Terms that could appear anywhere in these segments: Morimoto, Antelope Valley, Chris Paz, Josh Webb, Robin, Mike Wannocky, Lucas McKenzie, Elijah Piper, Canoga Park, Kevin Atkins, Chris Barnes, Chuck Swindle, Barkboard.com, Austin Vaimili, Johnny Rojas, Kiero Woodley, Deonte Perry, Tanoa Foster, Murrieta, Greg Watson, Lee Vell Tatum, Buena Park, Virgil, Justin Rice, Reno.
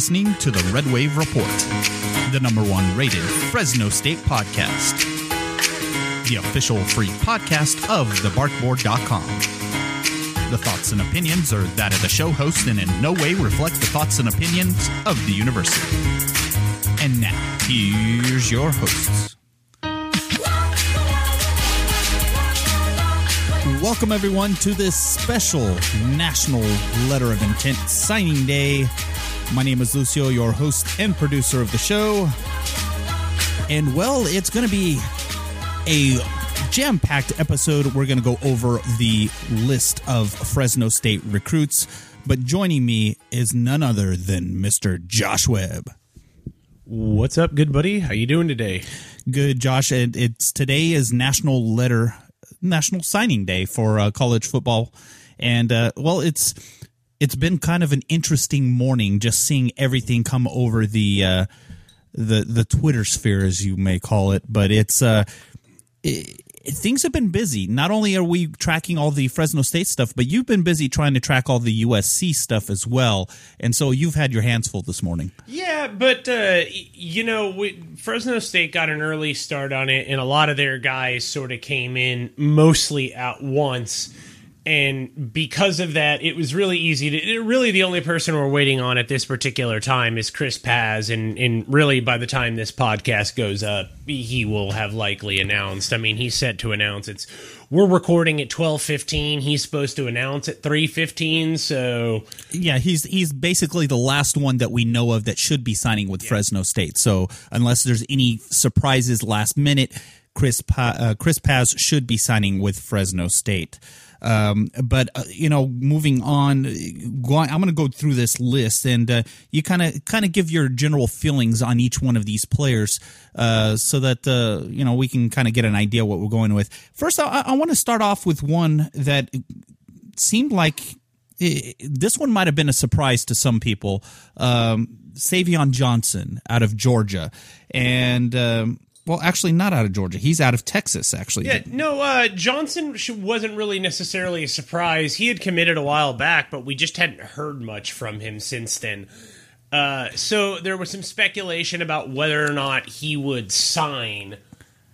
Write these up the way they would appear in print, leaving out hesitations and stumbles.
listening to the Red Wave Report, the #1 rated Fresno State podcast, the official free podcast of TheBarkBoard.com. The thoughts and opinions are that of the show host and in no way reflect the thoughts and opinions of the university. And now, here's your hosts. Welcome, everyone, to this special National Letter of Intent signing day. My name is Lucio, your host and producer of the show. And, well, it's going to be a jam-packed episode. We're going to go over the list of Fresno State recruits. But joining me is none other than Mr. Josh Webb. What's up, good buddy? How you doing today? Good, Josh. Today is National Signing Day for college football, and it's been kind of an interesting morning just seeing everything come over the Twitter sphere, as you may call it. But it's things have been busy. Not only are we tracking all the Fresno State stuff, but you've been busy trying to track all the USC stuff as well, and so you've had your hands full this morning. Yeah, but Fresno State got an early start on it, and a lot of their guys sort of came in mostly at once, and because of that, it was really easy the only person we're waiting on at this particular time is Chris Paz, and really by the time this podcast goes up, he will have likely announced. I mean, he's set to announce. We're recording at 12:15. He's supposed to announce at 3:15. So yeah, he's basically the last one that we know of that should be signing with Fresno State. So unless there's any surprises last minute, Chris Paz should be signing with Fresno State. Moving on, I'm going to go through this list, and you kind of give your general feelings on each one of these players, so that we can kind of get an idea what we're going with. First, I want to start off with one that seemed like this one might have been a surprise to some people. Savion Johnson out of Georgia, and. Well, actually, not out of Georgia. He's out of Texas, actually. Yeah, no, Johnson wasn't really necessarily a surprise. He had committed a while back, but we just hadn't heard much from him since then. So there was some speculation about whether or not he would sign.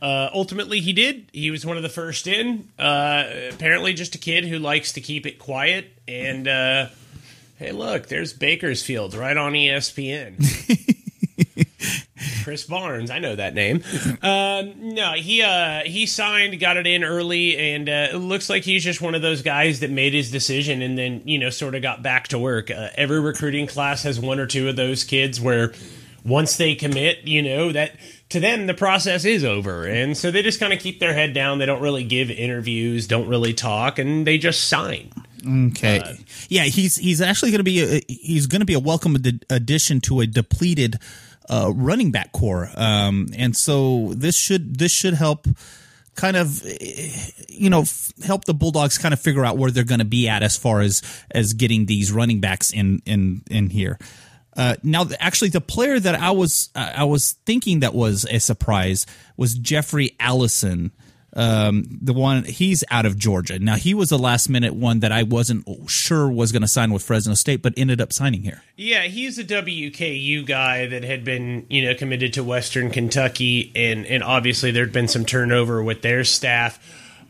Ultimately, he did. He was one of the first in. Apparently just a kid who likes to keep it quiet. And, hey, look, there's Bakersfield right on ESPN. Chris Barnes, I know that name. He signed, got it in early, and it looks like he's just one of those guys that made his decision and then, sort of got back to work. Every recruiting class has one or two of those kids where once they commit, that to them the process is over. And so they just kind of keep their head down. They don't really give interviews, don't really talk, and they just sign. Okay. He's actually going to be a welcome addition to a depleted running back core, and so this should help kind of help the Bulldogs kind of figure out where they're going to be at as far as getting these running backs in here. Now, actually, the player that I was thinking that was a surprise was Jeffrey Allison. The one he's out of Georgia. Now, he was a last minute one that I wasn't sure was going to sign with Fresno State, but ended up signing here. Yeah, he's a WKU guy that had been, committed to Western Kentucky, and obviously there'd been some turnover with their staff.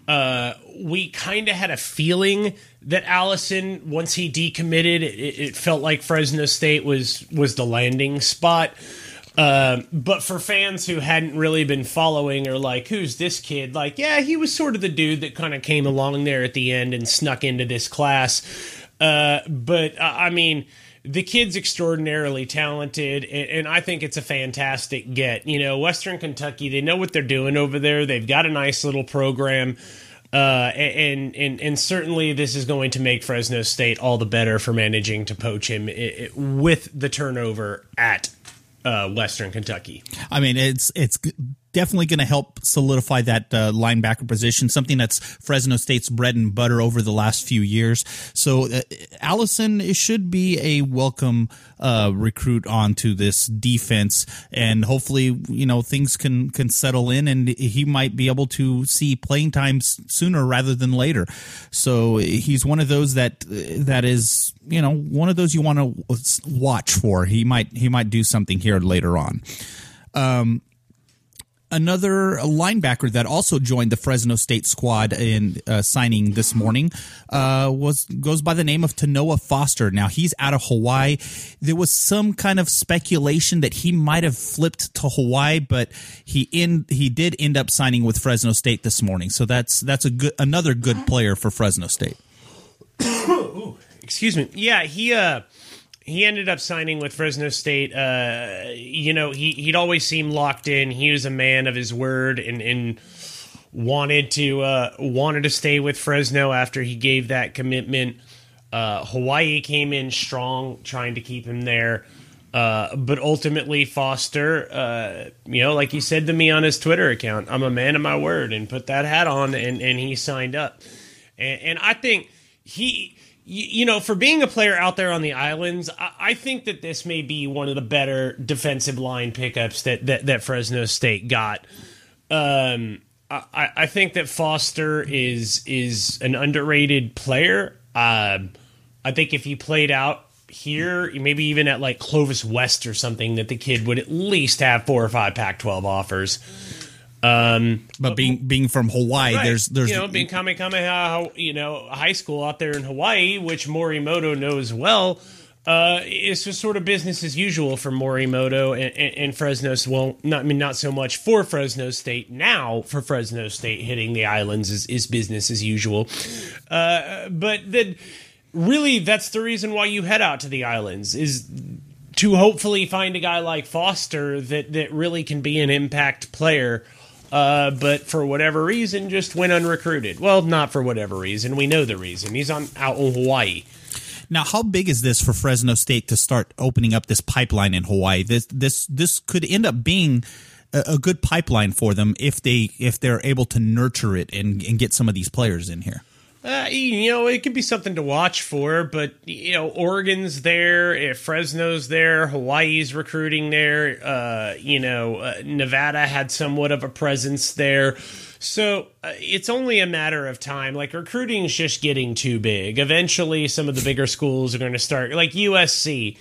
We kind of had a feeling that Allison, once he decommitted, it felt like Fresno State was the landing spot. But for fans who hadn't really been following or like, who's this kid? Like, yeah, he was sort of the dude that kind of came along there at the end and snuck into this class. The kid's extraordinarily talented, and I think it's a fantastic get. Western Kentucky, they know what they're doing over there. They've got a nice little program. And certainly this is going to make Fresno State all the better for managing to poach him with the turnover at Western Kentucky. I mean, it's definitely going to help solidify that linebacker position, something that's Fresno State's bread and butter over the last few years. So Allison, it should be a welcome recruit onto this defense, and hopefully, you know, things can settle in, and he might be able to see playing time sooner rather than later. So he's one of those that is, you know, one of those you want to watch for. He might do something here later on. Another linebacker that also joined the Fresno State squad in signing this morning goes by the name of Tanoa Foster. Now, he's out of Hawaii. There was some kind of speculation that he might have flipped to Hawaii, but he did end up signing with Fresno State this morning. So that's another good player for Fresno State. Ooh, excuse me. Yeah, he ended up signing with Fresno State. You know, he'd always seemed locked in. He was a man of his word and wanted to stay with Fresno after he gave that commitment. Hawaii came in strong, trying to keep him there. But ultimately, Foster, you know, like he said to me on his Twitter account, I'm a man of my word, and put that hat on, and he signed up. And I think you know, for being a player out there on the islands, I think that this may be one of the better defensive line pickups that Fresno State got. I think that Foster is an underrated player. I think if he played out here, maybe even at like Clovis West or something, that the kid would at least have 4 or 5 Pac-12 offers. But being from Hawaii, right. there's you know, being Kamehameha, you know, high school out there in Hawaii, which Morimoto knows well, it's just sort of business as usual for Morimoto and Fresno. Well, not so much for Fresno State now. For Fresno State, hitting the islands is business as usual. But then, really, that's the reason why you head out to the islands is to hopefully find a guy like Foster that really can be an impact player. But for whatever reason, just went unrecruited. Well, not for whatever reason. We know the reason. He's out in Hawaii. Now, how big is this for Fresno State to start opening up this pipeline in Hawaii? This could end up being a good pipeline for them if they're able to nurture it and get some of these players in here. You know, it could be something to watch for, but, you know, Oregon's there, Fresno's there, Hawaii's recruiting there, you know, Nevada had somewhat of a presence there. So it's only a matter of time. Like, recruiting's just getting too big. Eventually, some of the bigger schools are going to start, like USC.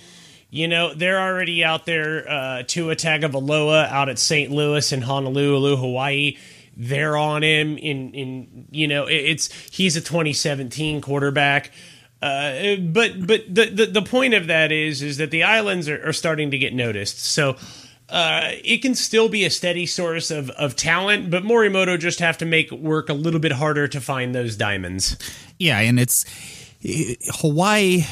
You know, they're already out there, Tua Tagovailoa out at St. Louis and Honolulu, Hawaii. They're on him in you know, he's a 2017 quarterback. But the point of that is that the islands are starting to get noticed. So it can still be a steady source of talent, but Morimoto just have to make work a little bit harder to find those diamonds. Yeah, and it's Hawaii,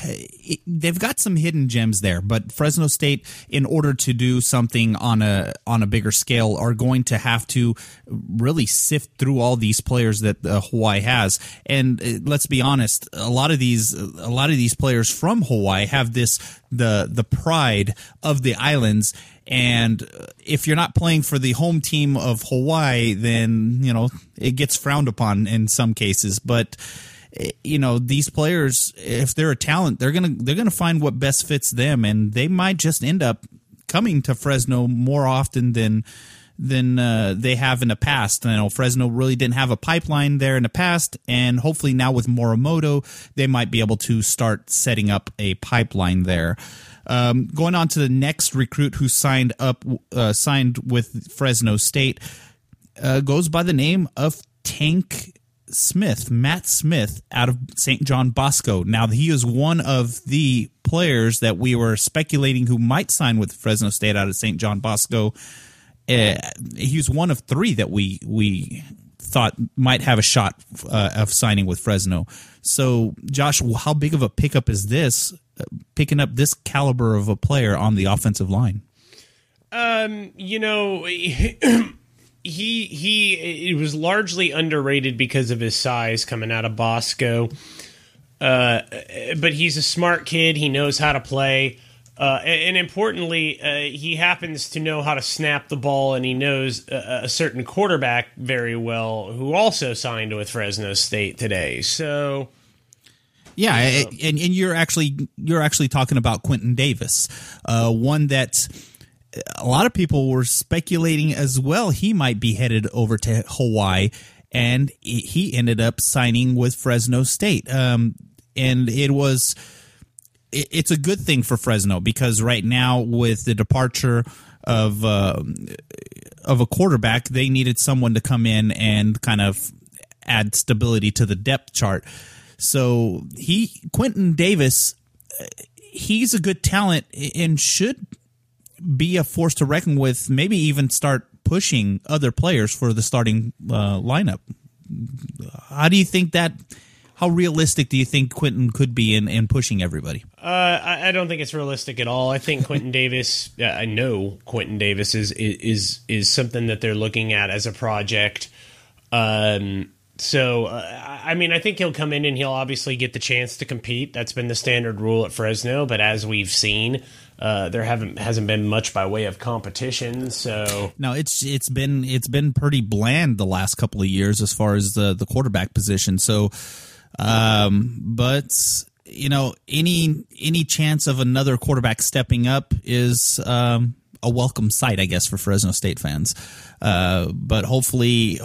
they've got some hidden gems there, but Fresno State, in order to do something on a bigger scale, are going to have to really sift through all these players that Hawaii has. And let's be honest, a lot of these players from Hawaii have the pride of the islands. And if you're not playing for the home team of Hawaii, then, you know, it gets frowned upon in some cases, but you know, these players, if they're a talent, they're gonna find what best fits them, and they might just end up coming to Fresno more often than they have in the past. I know Fresno really didn't have a pipeline there in the past, and hopefully now with Morimoto, they might be able to start setting up a pipeline there. Going on to the next recruit who signed with Fresno State, goes by the name of Matt Smith out of St. John Bosco. Now, he is one of the players that we were speculating who might sign with Fresno State out of St. John Bosco. He was one of 3 that we thought might have a shot of signing with Fresno. So, Josh, how big of a pickup is this, picking up this caliber of a player on the offensive line? You know, He was largely underrated because of his size coming out of Bosco, but he's a smart kid. He knows how to play. And importantly, he happens to know how to snap the ball, and he knows a certain quarterback very well who also signed with Fresno State today. So, yeah, and you're actually talking about Quentin Davis, one that a lot of people were speculating as well. He might be headed over to Hawaii, and he ended up signing with Fresno State, and it was. It's a good thing for Fresno because right now with the departure of a quarterback, they needed someone to come in and kind of add stability to the depth chart. So Quentin Davis, he's a good talent and should be a force to reckon with, maybe even start pushing other players for the starting lineup. How realistic do you think Quentin could be in pushing everybody? I don't think it's realistic at all. I think Quentin Davis, I know Quentin Davis is something that they're looking at as a project. I think he'll come in and he'll obviously get the chance to compete. That's been the standard rule at Fresno. But as we've seen, there hasn't been much by way of competition. So no, it's been pretty bland the last couple of years as far as the quarterback position. So. But you know, any chance of another quarterback stepping up is a welcome sight, I guess, for Fresno State fans. But hopefully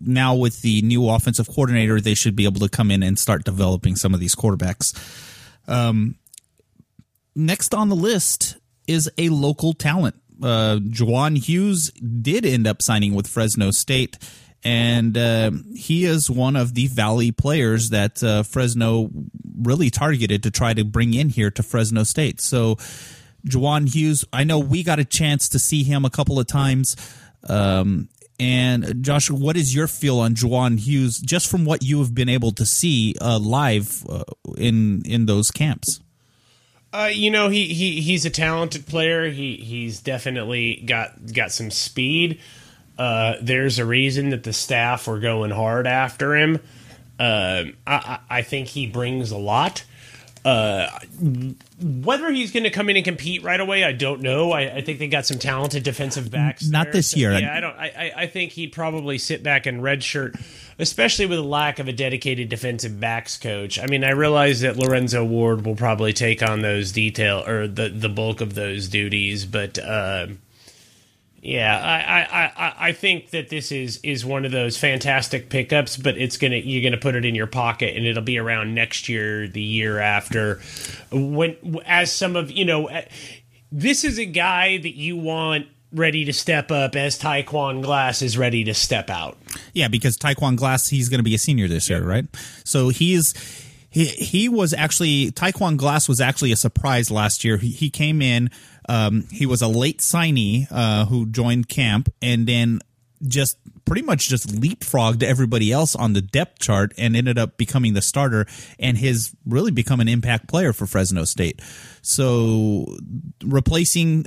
now with the new offensive coordinator, they should be able to come in and start developing some of these quarterbacks. Next on the list is a local talent. Juwan Hughes did end up signing with Fresno State. And he is one of the Valley players that Fresno really targeted to try to bring in here to Fresno State. So Juwan Hughes, I know we got a chance to see him a couple of times. And Josh, what is your feel on Juwan Hughes just from what you have been able to see live in those camps? He's a talented player. He's definitely got some speed. There's a reason that the staff were going hard after him. I think he brings a lot. Whether he's going to come in and compete right away, I don't know. I think they got some talented defensive backs. Not there. This year. So, yeah, I think he'd probably sit back and redshirt, especially with a lack of a dedicated defensive backs coach. I mean, I realize that Lorenzo Ward will probably take on those the bulk of those duties, but. Yeah, I think that this is one of those fantastic pickups, but you're gonna put it in your pocket, and it'll be around next year, the year after, this is a guy that you want ready to step up as Taekwon Glass is ready to step out. Yeah, because Taekwon Glass, he's gonna be a senior this year, right? So Taekwon Glass was actually a surprise last year. He came in. He was a late signee who joined camp and then just pretty much just leapfrogged everybody else on the depth chart and ended up becoming the starter and has really become an impact player for Fresno State. So replacing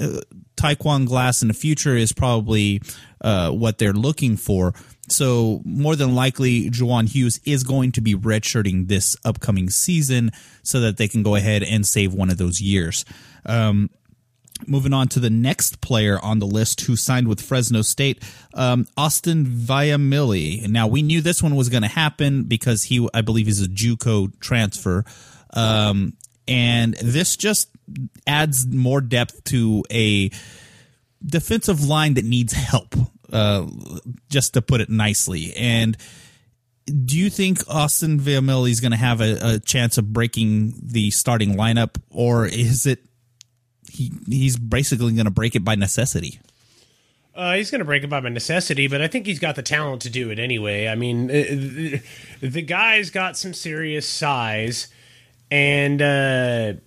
Taekwon Glass in the future is probably what they're looking for. So more than likely, Juwan Hughes is going to be redshirting this upcoming season so that they can go ahead and save one of those years. Moving on to the next player on the list who signed with Fresno State, Austin Vaimili. Now, we knew this one was going to happen because I believe, is a JUCO transfer. And this just adds more depth to a defensive line that needs help, just to put it nicely. And do you think Austin Vaimili is going to have a chance of breaking the starting lineup, or is it he's basically going to break it by necessity? He's going to break it by necessity, but I think he's got the talent to do it anyway. I mean, the guy's got some serious size, and I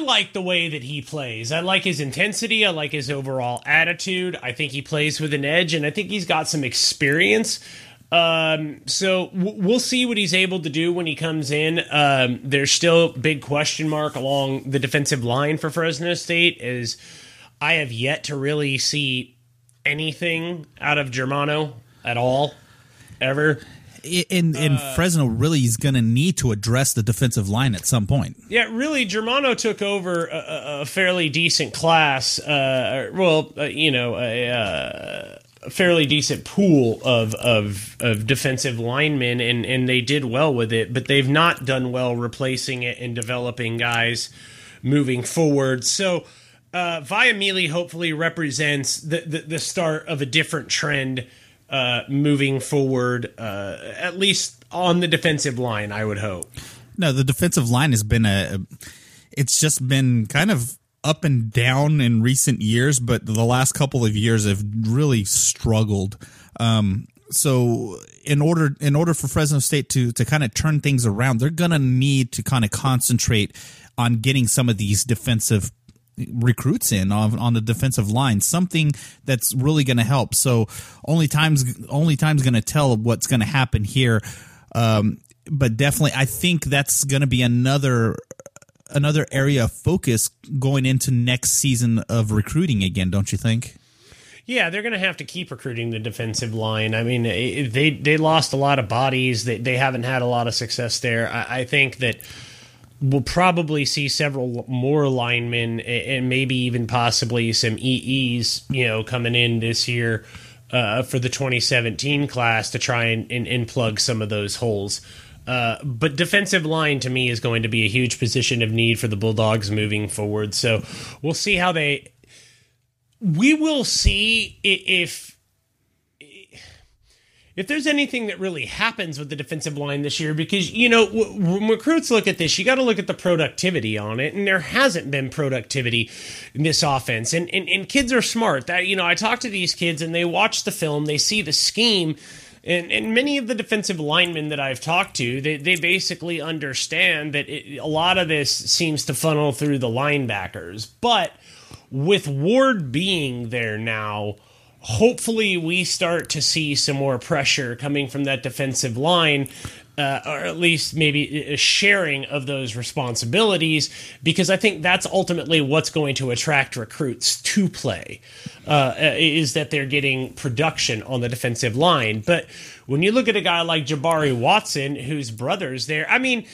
like the way that he plays. I like his intensity. I like his overall attitude. I think he plays with an edge, and I think he's got some experience. So we'll see what he's able to do when he comes in. There's still big question mark along the defensive line for Fresno State, as I have yet to really see anything out of Germano at all, ever. And Fresno really is going to need to address the defensive line at some point. Yeah, really, Germano took over a fairly decent class. A fairly decent pool of defensive linemen, and they did well with it, but they've not done well replacing it and developing guys moving forward. So Vaimili hopefully represents the start of a different trend moving forward, at least on the defensive line, I would hope. No, the defensive line has been it's just been kind of up and down in recent years, but the last couple of years have really struggled. So in order for Fresno State to kind of turn things around, they're going to need to kind of concentrate on getting some of these defensive recruits in on the defensive line, something that's really going to help. So only time's going to tell what's going to happen here. But definitely, I think that's going to be another area of focus going into next season of recruiting again, don't you think? Yeah, they're going to have to keep recruiting the defensive line. I mean, they lost a lot of bodies. They haven't had a lot of success there. I think that we'll probably see several more linemen and maybe even possibly some EEs, coming in this year for the 2017 class to try and plug some of those holes. But defensive line, to me, is going to be a huge position of need for the Bulldogs moving forward. So we'll see how they... We will see if there's anything that really happens with the defensive line this year, because, when recruits look at this, you got to look at the productivity on it, and there hasn't been productivity in this offense. And kids are smart. That, I talk to these kids, and they watch the film, they see the scheme, And many of the defensive linemen that I've talked to, they basically understand that a lot of this seems to funnel through the linebackers. But with Ward being there now, hopefully we start to see some more pressure coming from that defensive line, or at least maybe a sharing of those responsibilities, because I think that's ultimately what's going to attract recruits to play. Is that they're getting production on the defensive line. But when you look at a guy like Jabari Watson, whose brother's there, I mean,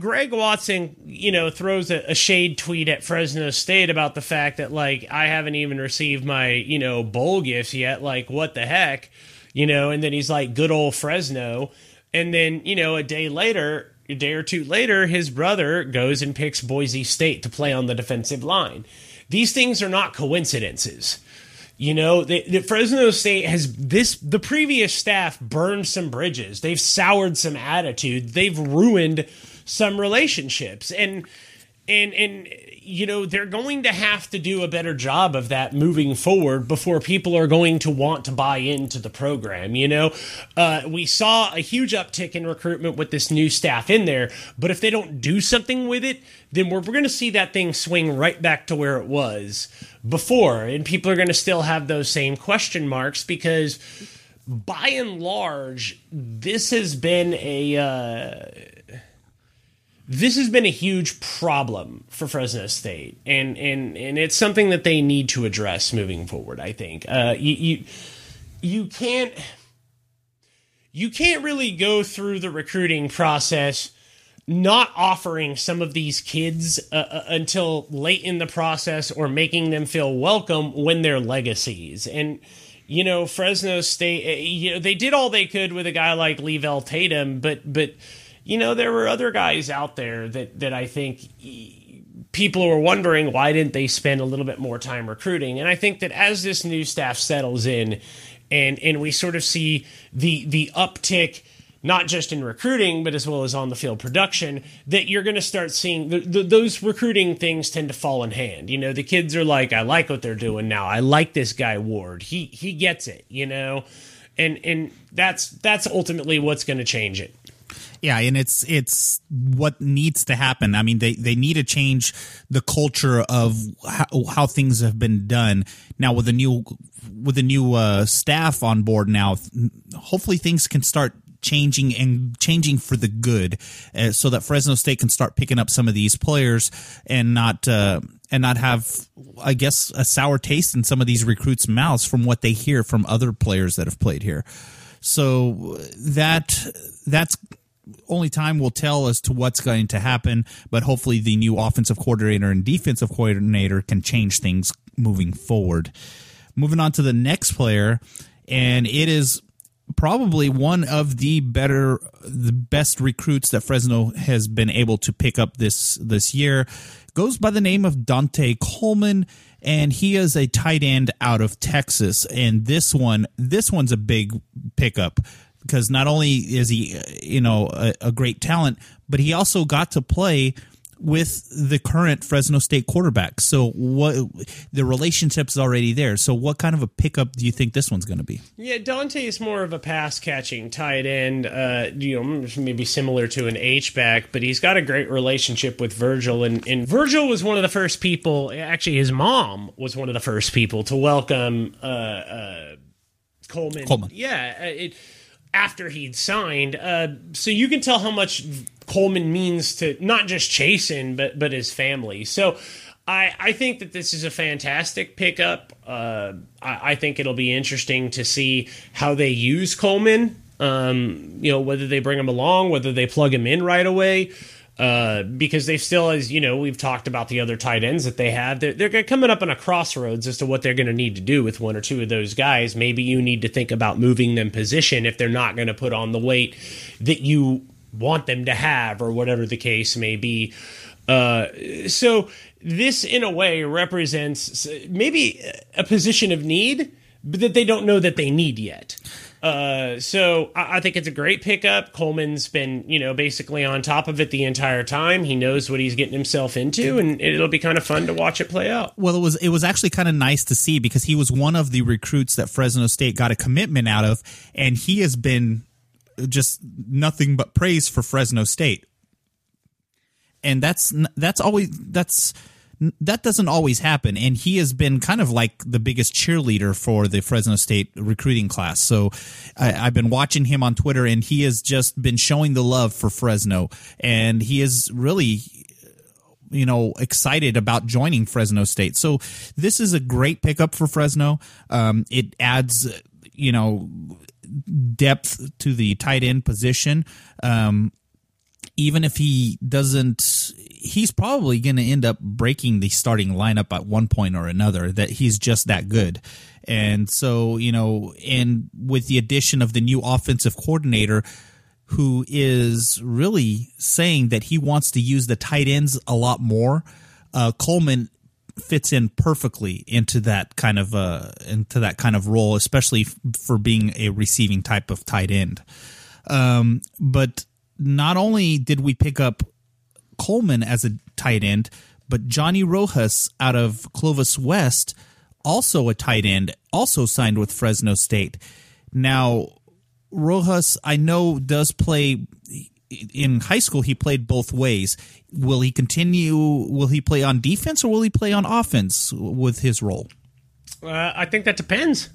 Greg Watson, throws a shade tweet at Fresno State about the fact that, like, I haven't even received my, bowl gifts yet. Like, what the heck? And then he's like, good old Fresno. And then, a day or two later, his brother goes and picks Boise State to play on the defensive line. These things are not coincidences. The Fresno State the previous staff burned some bridges. They've soured some attitude. They've ruined some relationships. And they're going to have to do a better job of that moving forward before people are going to want to buy into the program. We saw a huge uptick in recruitment with this new staff in there, but if they don't do something with it, then we're going to see that thing swing right back to where it was before. And people are going to still have those same question marks because by and large, this has been a huge problem for Fresno State, and it's something that they need to address moving forward, I think. You can't really go through the recruiting process not offering some of these kids until late in the process or making them feel welcome when they're legacies. And Fresno State, they did all they could with a guy like Lee Vell Tatum, but. There were other guys out there that I think people were wondering why didn't they spend a little bit more time recruiting. And I think that as this new staff settles in and we sort of see the uptick, not just in recruiting, but as well as on the field production, that you're going to start seeing those recruiting things tend to fall in hand. The kids are like, I like what they're doing now. I like this guy Ward. He gets it, and that's ultimately what's going to change it. Yeah, and it's what needs to happen. I mean, they need to change the culture of how things have been done. Now with a new staff on board now, hopefully things can start changing for the good, so that Fresno State can start picking up some of these players and not have, I guess, a sour taste in some of these recruits' mouths from what they hear from other players that have played here. So that's only time will tell as to what's going to happen, but hopefully the new offensive coordinator and defensive coordinator can change things moving forward. Moving on to the next player, and it is probably one of the best recruits that Fresno has been able to pick up this year. Goes by the name of Dante Coleman, and he is a tight end out of Texas. And this one's a big pickup because not only is he, a great talent, but he also got to play with the current Fresno State quarterback. So the relationship's already there. So what kind of a pickup do you think this one's going to be? Yeah, Dante is more of a pass-catching tight end, maybe similar to an H-back, but he's got a great relationship with Virgil. And Virgil was one of the first people, actually his mom was one of the first people to welcome Coleman. Yeah, after he'd signed. So you can tell how much Coleman means to not just Chasen, but his family. So I think that this is a fantastic pickup. I think it'll be interesting to see how they use Coleman, whether they bring him along, whether they plug him in right away, because they still, as you know, we've talked about the other tight ends that they have. They're coming up on a crossroads as to what they're going to need to do with one or two of those guys. Maybe you need to think about moving them position if they're not going to put on the weight that you want them to have, or whatever the case may be. So this, in a way, represents maybe a position of need, but that they don't know that they need yet. So I think it's a great pickup. Coleman's been, basically on top of it the entire time. He knows what he's getting himself into, and it'll be kind of fun to watch it play out. Well, it was actually kind of nice to see, because he was one of the recruits that Fresno State got a commitment out of, and he has been just nothing but praise for Fresno State. And that doesn't always happen. And he has been kind of like the biggest cheerleader for the Fresno State recruiting class. So I've been watching him on Twitter, and he has just been showing the love for Fresno. And he is really, excited about joining Fresno State. So this is a great pickup for Fresno. It adds, depth to the tight end position. Even if he doesn't, he's probably going to end up breaking the starting lineup at one point or another, that he's just that good. And so, and with the addition of the new offensive coordinator, who is really saying that he wants to use the tight ends a lot more, Coleman fits in perfectly into that kind of role, especially for being a receiving type of tight end. But not only did we pick up Coleman as a tight end, but Johnny Rojas out of Clovis West, also a tight end, also signed with Fresno State. Now, Rojas, I know, does play in high school. He played both ways. Will he continue? Will he play on defense, or will he play on offense with his role? I think that depends.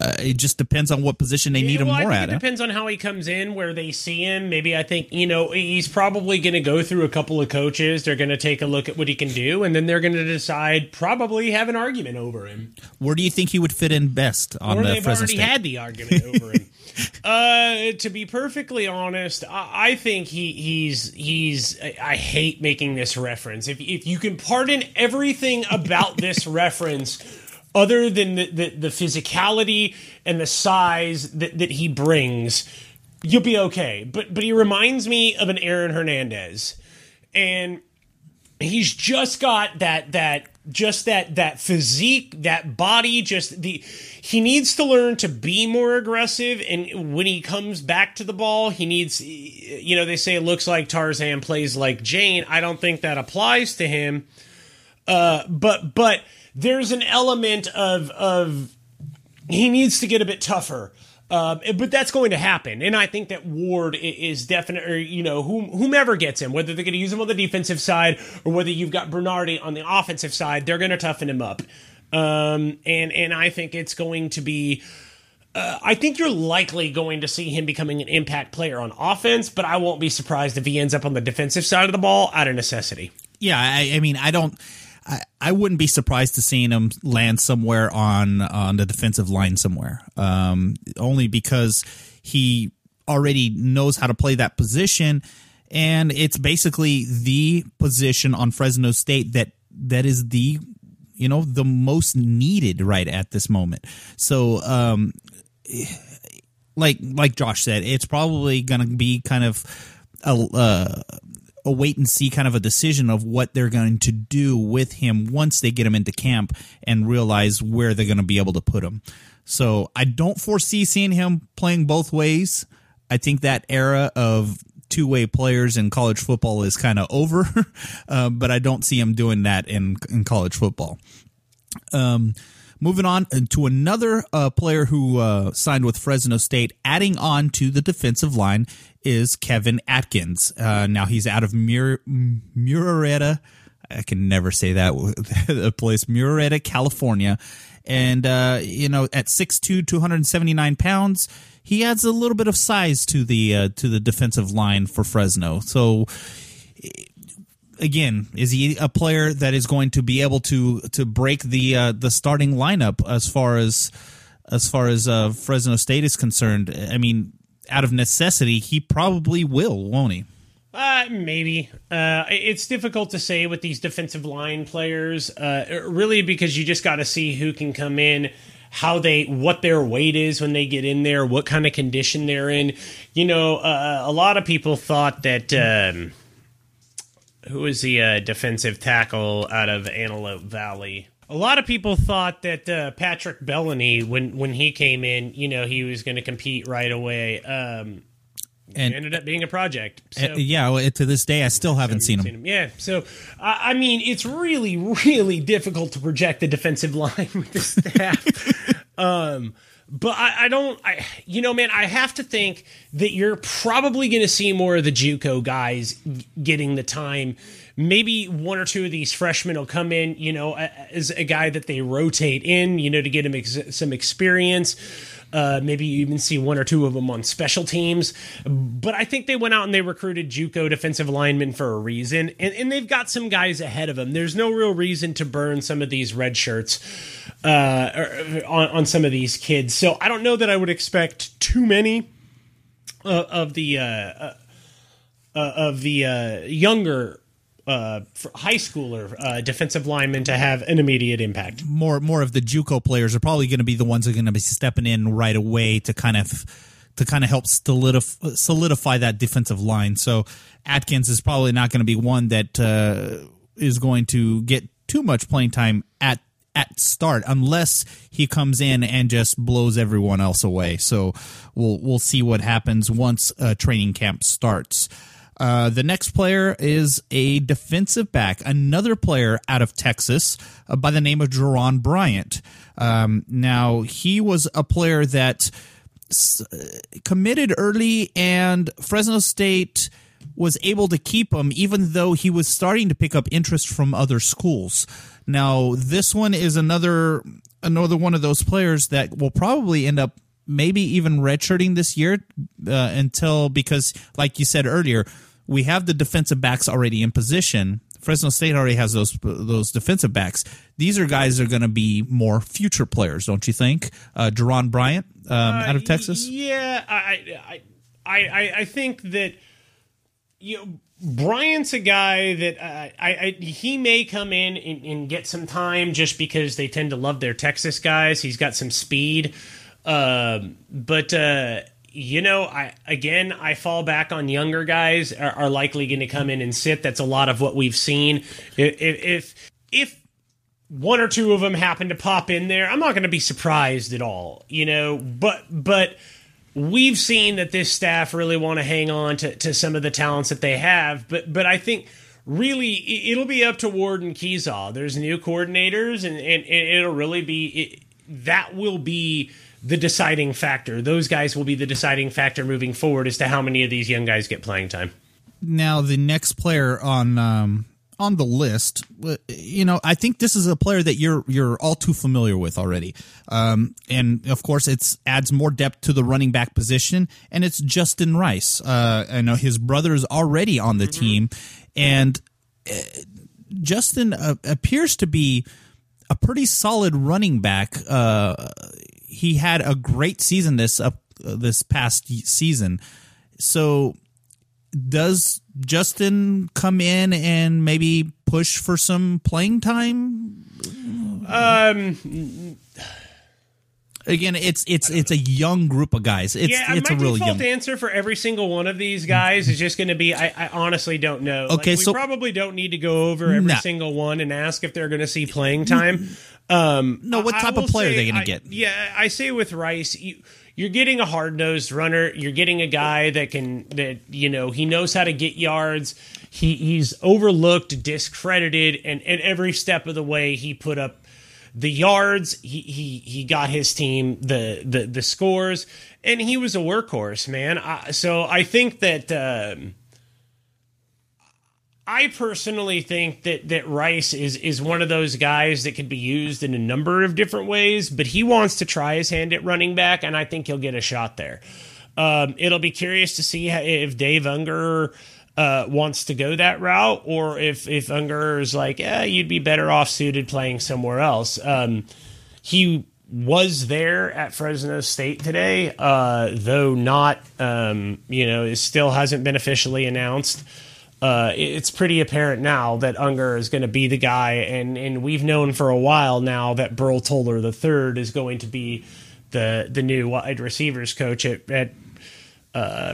It just depends on what position they need him more at. It depends on how he comes in, where they see him. Maybe I think, he's probably going to go through a couple of coaches. They're going to take a look at what he can do, and then they're going to decide, probably have an argument over him. Where do you think he would fit in best on the Fresno State? They've already had the argument over him. To be perfectly honest, I think he's. I hate making this reference. If you can pardon everything about this reference, other than the physicality and the size that he brings, you'll be okay. But he reminds me of an Aaron Hernandez, and he's just got that physique, that body. He needs to learn to be more aggressive, and when he comes back to the ball, he needs. They say it looks like Tarzan, plays like Jane. I don't think that applies to him. But. There's an element of he needs to get a bit tougher, but that's going to happen. And I think that Ward is definitely, whomever gets him, whether they're going to use him on the defensive side or whether you've got Bernardi on the offensive side, they're going to toughen him up. And I think it's going to be. I think you're likely going to see him becoming an impact player on offense, but I won't be surprised if he ends up on the defensive side of the ball out of necessity. Yeah, I mean, I don't. I wouldn't be surprised to seeing him land somewhere on the defensive line somewhere, only because he already knows how to play that position. And it's basically the position on Fresno State that is the, you know, the most needed right at this moment. So, like Josh said, it's probably going to be kind of a wait and see kind of a decision of what they're going to do with him once they get him into camp and realize where they're going to be able to put him. So I don't foresee seeing him playing both ways. I think that era of two-way players in college football is kind of over, but I don't see him doing that in college football. Moving on to another player who signed with Fresno State, adding on to the defensive line is Kevin Atkins. Now he's out of Murrieta. I can never say that place. Murrieta, California. And, at 6'2", 279 pounds, he adds a little bit of size to the defensive line for Fresno. So, again, is he a player that is going to be able to break the starting lineup as far as Fresno State is concerned? I mean, out of necessity, he probably will, won't he? Maybe. It's difficult to say with these defensive line players, really, because you just got to see who can come in, what their weight is when they get in there, what kind of condition they're in. You know, a lot of people thought that, who is the defensive tackle out of Antelope Valley? A lot of people thought that Patrick Bellamy, when he came in, you know, he was going to compete right away. And ended up being a project. So, to this day, I still haven't seen him. Yeah, so, I mean, it's really, really difficult to project the defensive line with the staff. But I have to think that you're probably going to see more of the JUCO guys getting the time. Maybe one or two of these freshmen will come in, you know, as a guy that they rotate in, you know, to get him some experience. Maybe you even see one or two of them on special teams. But I think they went out and they recruited JUCO defensive linemen for a reason. And they've got some guys ahead of them. There's no real reason to burn some of these red shirts on some of these kids. So I don't know that I would expect too many of the younger high schooler defensive linemen to have an immediate impact. More of the JUCO players are probably going to be the ones that are going to be stepping in right away to kind of help solidify that defensive line. So Atkins is probably not going to be one that is going to get too much playing time at start, unless he comes in and just blows everyone else away. So we'll see what happens once training camp starts. The next player is a defensive back, another player out of Texas by the name of Jerron Bryant. Now, he was a player that committed early, and Fresno State was able to keep him, even though he was starting to pick up interest from other schools. Now, this one is another one of those players that will probably end up maybe even redshirting this year because, like you said earlier, we have the defensive backs already in position. Fresno State already has those defensive backs. These guys are going to be more future players, don't you think? Jerron Bryant out of Texas? Yeah, I think that Bryant's a guy that he may come in and get some time just because they tend to love their Texas guys. He's got some speed. I fall back on younger guys are likely going to come in and sit. That's a lot of what we've seen. If one or two of them happen to pop in there, I'm not going to be surprised at all, you know, but we've seen that this staff really want to hang on to some of the talents that they have. But I think really it'll be up to Ward and Keesaw. There's new coordinators and it'll really be, that will be the deciding factor. Those guys will be the deciding factor moving forward as to how many of these young guys get playing time. Now, the next player on the list, I think this is a player that you're all too familiar with already. And of course, it adds more depth to the running back position, and it's Justin Rice. I know his brother is already on the team, and Justin appears to be a pretty solid running back. He had a great season this past season. So does Justin come in and maybe push for some playing time? Again, it's a young group of guys. It's a really young. My default answer for every single one of these guys is just going to be I honestly don't know. Okay, like, so we probably don't need to go over every single one and ask if they're going to see playing time. What type of player are they going to get? Yeah, I say with Rice, you're getting a hard-nosed runner. You're getting a guy that he knows how to get yards. He's overlooked, discredited, and every step of the way he put up the yards, he got his team the scores, and he was a workhorse, man. So I think that I personally think that Rice is one of those guys that could be used in a number of different ways, but he wants to try his hand at running back, and I think he'll get a shot there. It'll be curious to see if Dave Unger wants to go that route, or if Unger is like, you'd be better off suited playing somewhere else. He was there at Fresno State today, though not, it still hasn't been officially announced. It's pretty apparent now that Unger is going to be the guy, and we've known for a while now that Burl Toller III is going to be the new wide receivers coach at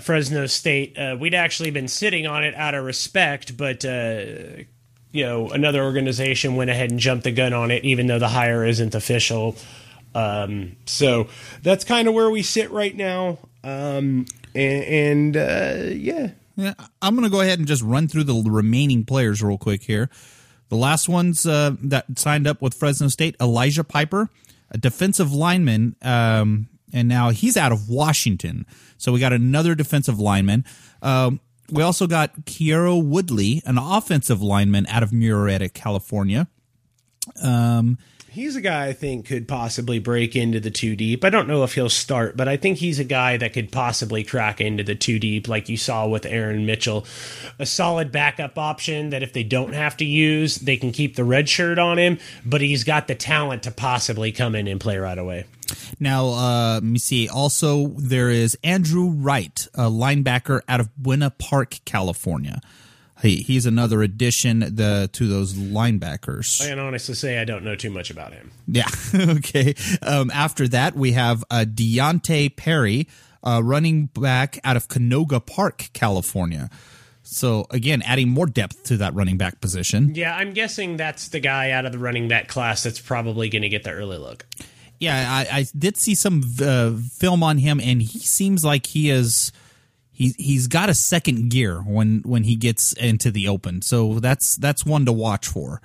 Fresno State. We'd actually been sitting on it out of respect, but another organization went ahead and jumped the gun on it, even though the hire isn't official. So that's kind of where we sit right now. I'm going to go ahead and just run through the remaining players real quick here. The last ones that signed up with Fresno State: Elijah Piper, a defensive lineman. And now he's out of Washington. So we got another defensive lineman. We also got Kiero Woodley, an offensive lineman out of Murrieta, California. He's a guy I think could possibly break into the 2 deep. I don't know if he'll start, but I think he's a guy that could possibly crack into the 2 deep like you saw with Aaron Mitchell. A solid backup option that if they don't have to use, they can keep the red shirt on him, but he's got the talent to possibly come in and play right away. Now, let me see. Also, there is Andrew Wright, a linebacker out of Buena Park, California. He's another addition to those linebackers. I can honestly say I don't know too much about him. Yeah, okay. After that, we have Deonte Perry, running back out of Canoga Park, California. So, again, adding more depth to that running back position. Yeah, I'm guessing that's the guy out of the running back class that's probably going to get the early look. Yeah, I did see some film on him, and he seems like he's got a second gear when he gets into the open. So that's one to watch for.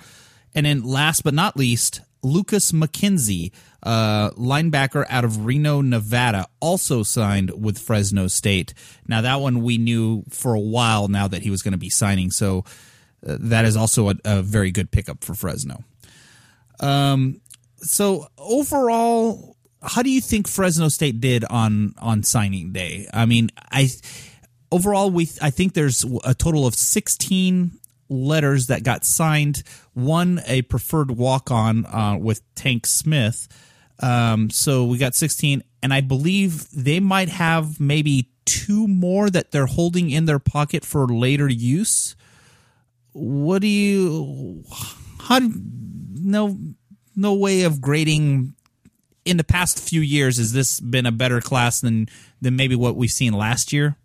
And then last but not least, Lucas McKenzie, linebacker out of Reno, Nevada, also signed with Fresno State. Now, that one we knew for a while now that he was going to be signing, so that is also a very good pickup for Fresno. So overall, how do you think Fresno State did on signing day? I mean, I think there's a total of 16 letters that got signed. One, a preferred walk-on with Tank Smith. So we got 16, and I believe they might have maybe 2 more that they're holding in their pocket for later use. No way of grading in the past few years. Has this been a better class than maybe what we've seen last year?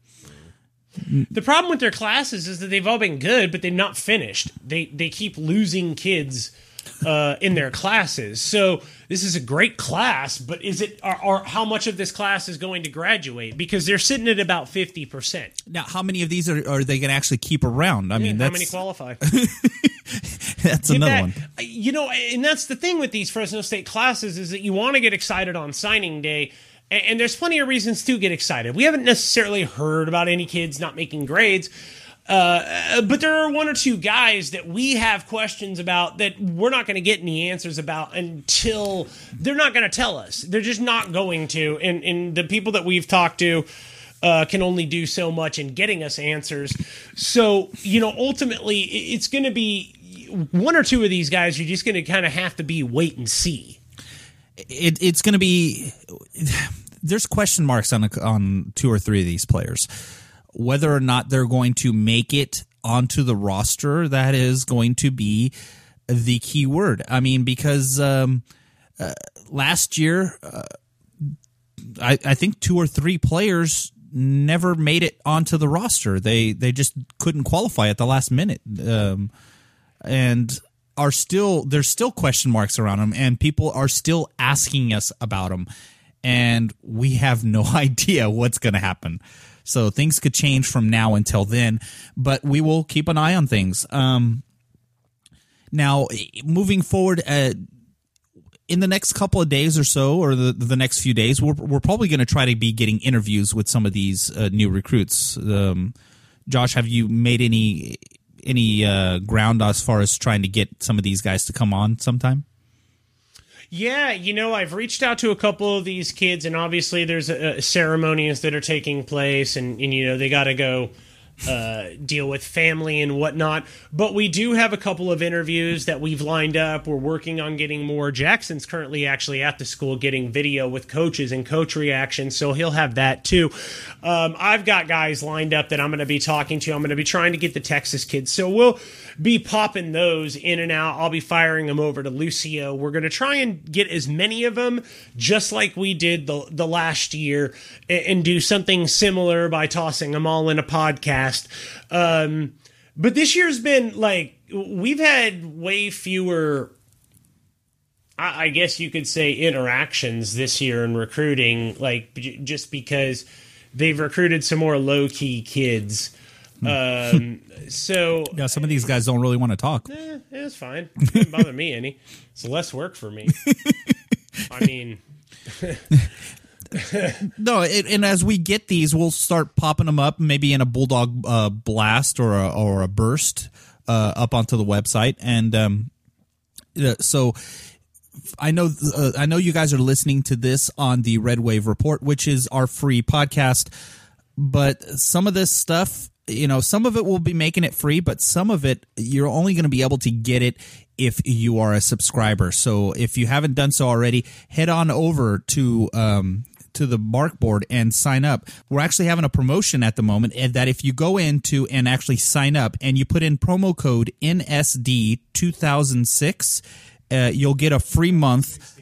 The problem with their classes is that they've all been good, but they've not finished. They keep losing kids in their classes. So this is a great class, but is it or how much of this class is going to graduate? Because they're sitting at about 50%. Now, how many of these are they going to actually keep around? I mean, how many qualify? That's another one. And that's the thing with these Fresno State classes is that you want to get excited on signing day, and there's plenty of reasons to get excited. We haven't necessarily heard about any kids not making grades, but there are 1 or 2 guys that we have questions about that we're not going to get any answers about until they're not going to tell us. They're just not going to, and the people that we've talked to can only do so much in getting us answers. So, ultimately, it's going to be one or two of these guys, you're just going to kind of have to be wait and see. It's going to be – there's question marks on two or three of these players. Whether or not they're going to make it onto the roster, that is going to be the key word. I mean, because last year, I think two or three players never made it onto the roster. They just couldn't qualify at the last minute, and are still there's still question marks around them, and people are still asking us about them, and we have no idea what's going to happen. So things could change from now until then, but we will keep an eye on things. Now, moving forward, in the next couple of days or so, or the next few days, we're probably going to try to be getting interviews with some of these new recruits. Josh, have you made any ground as far as trying to get some of these guys to come on sometime? Yeah, you know, I've reached out to a couple of these kids, and obviously there's ceremonies that are taking place, and you know, they got to go deal with family and whatnot. But we do have a couple of interviews that we've lined up. We're working on getting more. Jackson's currently actually at the school getting video with coaches and coach reactions, so he'll have that too. I've got guys lined up that I'm going to be talking to. I'm going to be trying to get the Texas kids, so we'll be popping those in and out. I'll be firing them over to Lucio. We're going to try and get as many of them, just like we did the last year, and do something similar by tossing them all in a podcast. But this year's been like, we've had way fewer, I guess you could say, interactions this year in recruiting, like just because they've recruited some more low key kids. So yeah, some of these guys don't really want to talk. It's fine. It doesn't bother me any. It's less work for me. I mean, no, and as we get these, we'll start popping them up, maybe in a Bulldog blast or a burst up onto the website. And so I know you guys are listening to this on the Red Wave Report, which is our free podcast. But some of this stuff, you know, some of it will be making it free, but some of it you're only going to be able to get it if you are a subscriber. So if you haven't done so already, head on over to the BarkBoard and sign up. We're actually having a promotion at the moment, and that if you go into and actually sign up and you put in promo code NSD2006, you'll get a free month.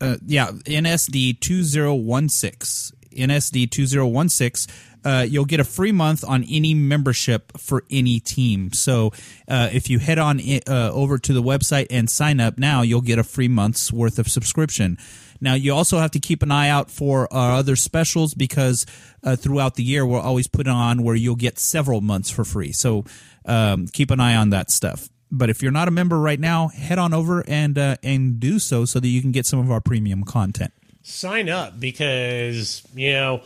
NSD2016. NSD2016. You'll get a free month on any membership for any team. So if you head on over to the website and sign up now, you'll get a free month's worth of subscription. Now, you also have to keep an eye out for our other specials, because throughout the year, we'll always put on where you'll get several months for free. So keep an eye on that stuff. But if you're not a member right now, head on over and do so that you can get some of our premium content. Sign up, because, you know,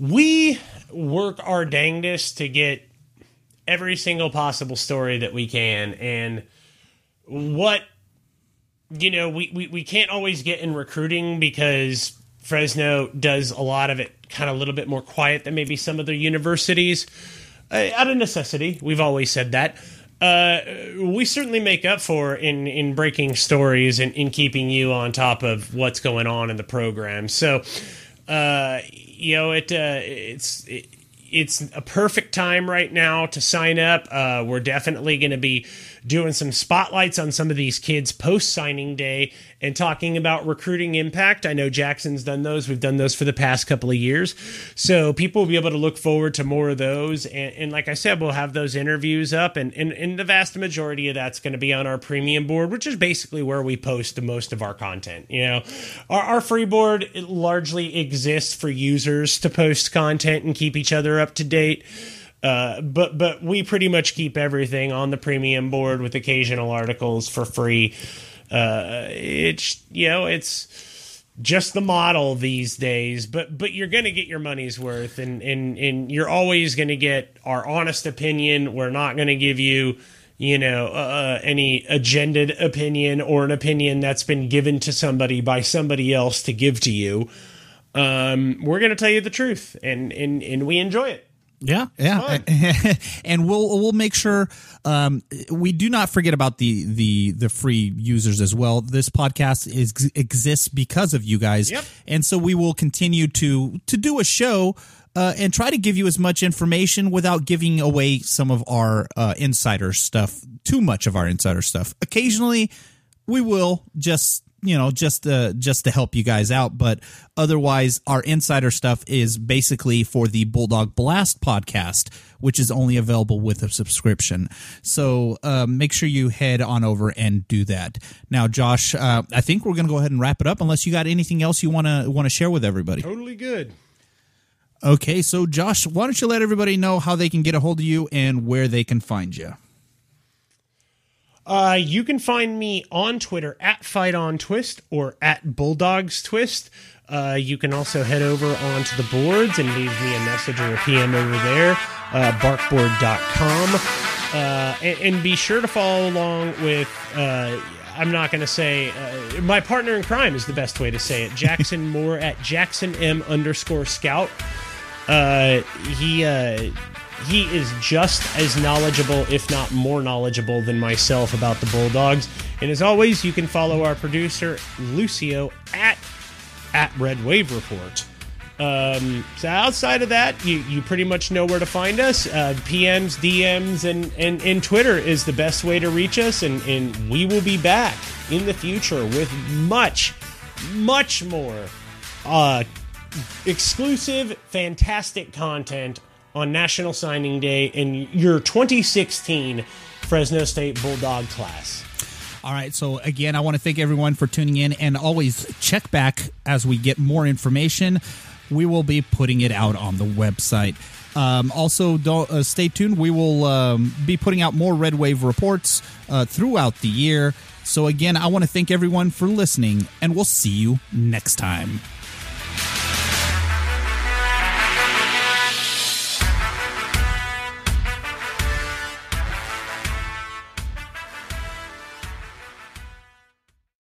we work our dangest to get every single possible story that we can, and what, you know, we can't always get in recruiting, because Fresno does a lot of it kind of a little bit more quiet than maybe some other universities, out of necessity. We've always said that. We certainly make up for in breaking stories and in keeping you on top of what's going on in the program. So, you know, it's a perfect time right now to sign up. We're definitely going to be doing some spotlights on some of these kids post-signing day and talking about recruiting impact. I know Jackson's done those. We've done those for the past couple of years. So people will be able to look forward to more of those. And like I said, we'll have those interviews up. And the vast majority of that's going to be on our premium board, which is basically where we post the most of our content. You know, our free board largely exists for users to post content and keep each other up to date. But we pretty much keep everything on the premium board with occasional articles for free. It's just the model these days, but you're going to get your money's worth, and you're always going to get our honest opinion. We're not going to give you, you know, any agendaed opinion or an opinion that's been given to somebody by somebody else to give to you. We're going to tell you the truth, and we enjoy it. Yeah. And we'll make sure we do not forget about the free users as well. This podcast exists because of you guys. Yep. And so we will continue to do a show and try to give you as much information without giving away some of our insider stuff, too much of our insider stuff. Occasionally we will just to help you guys out. But otherwise, our insider stuff is basically for the Bulldog Blast podcast, which is only available with a subscription. So make sure you head on over and do that. Now, Josh, I think we're going to go ahead and wrap it up unless you got anything else you want to share with everybody. Totally good. Okay, so Josh, why don't you let everybody know how they can get a hold of you and where they can find you? You can find me on Twitter at FightOnTwist or at BulldogsTwist. You can also head over onto the boards and leave me a message or a PM over there, barkboard.com. And be sure to follow along with, I'm not going to say, my partner in crime is the best way to say it, Jackson Moore at JacksonM_Scout. He is just as knowledgeable, if not more knowledgeable, than myself about the Bulldogs. And as always, you can follow our producer, Lucio, at Red Wave Report. So outside of that, you pretty much know where to find us. PMs, DMs, and Twitter is the best way to reach us. And we will be back in the future with much, much more exclusive, fantastic content on National Signing Day in your 2016 Fresno State Bulldog class. All right, so again, I want to thank everyone for tuning in, and always check back as we get more information. We will be putting it out on the website. Also, stay tuned. We will be putting out more Red Wave reports throughout the year. So again, I want to thank everyone for listening, and we'll see you next time.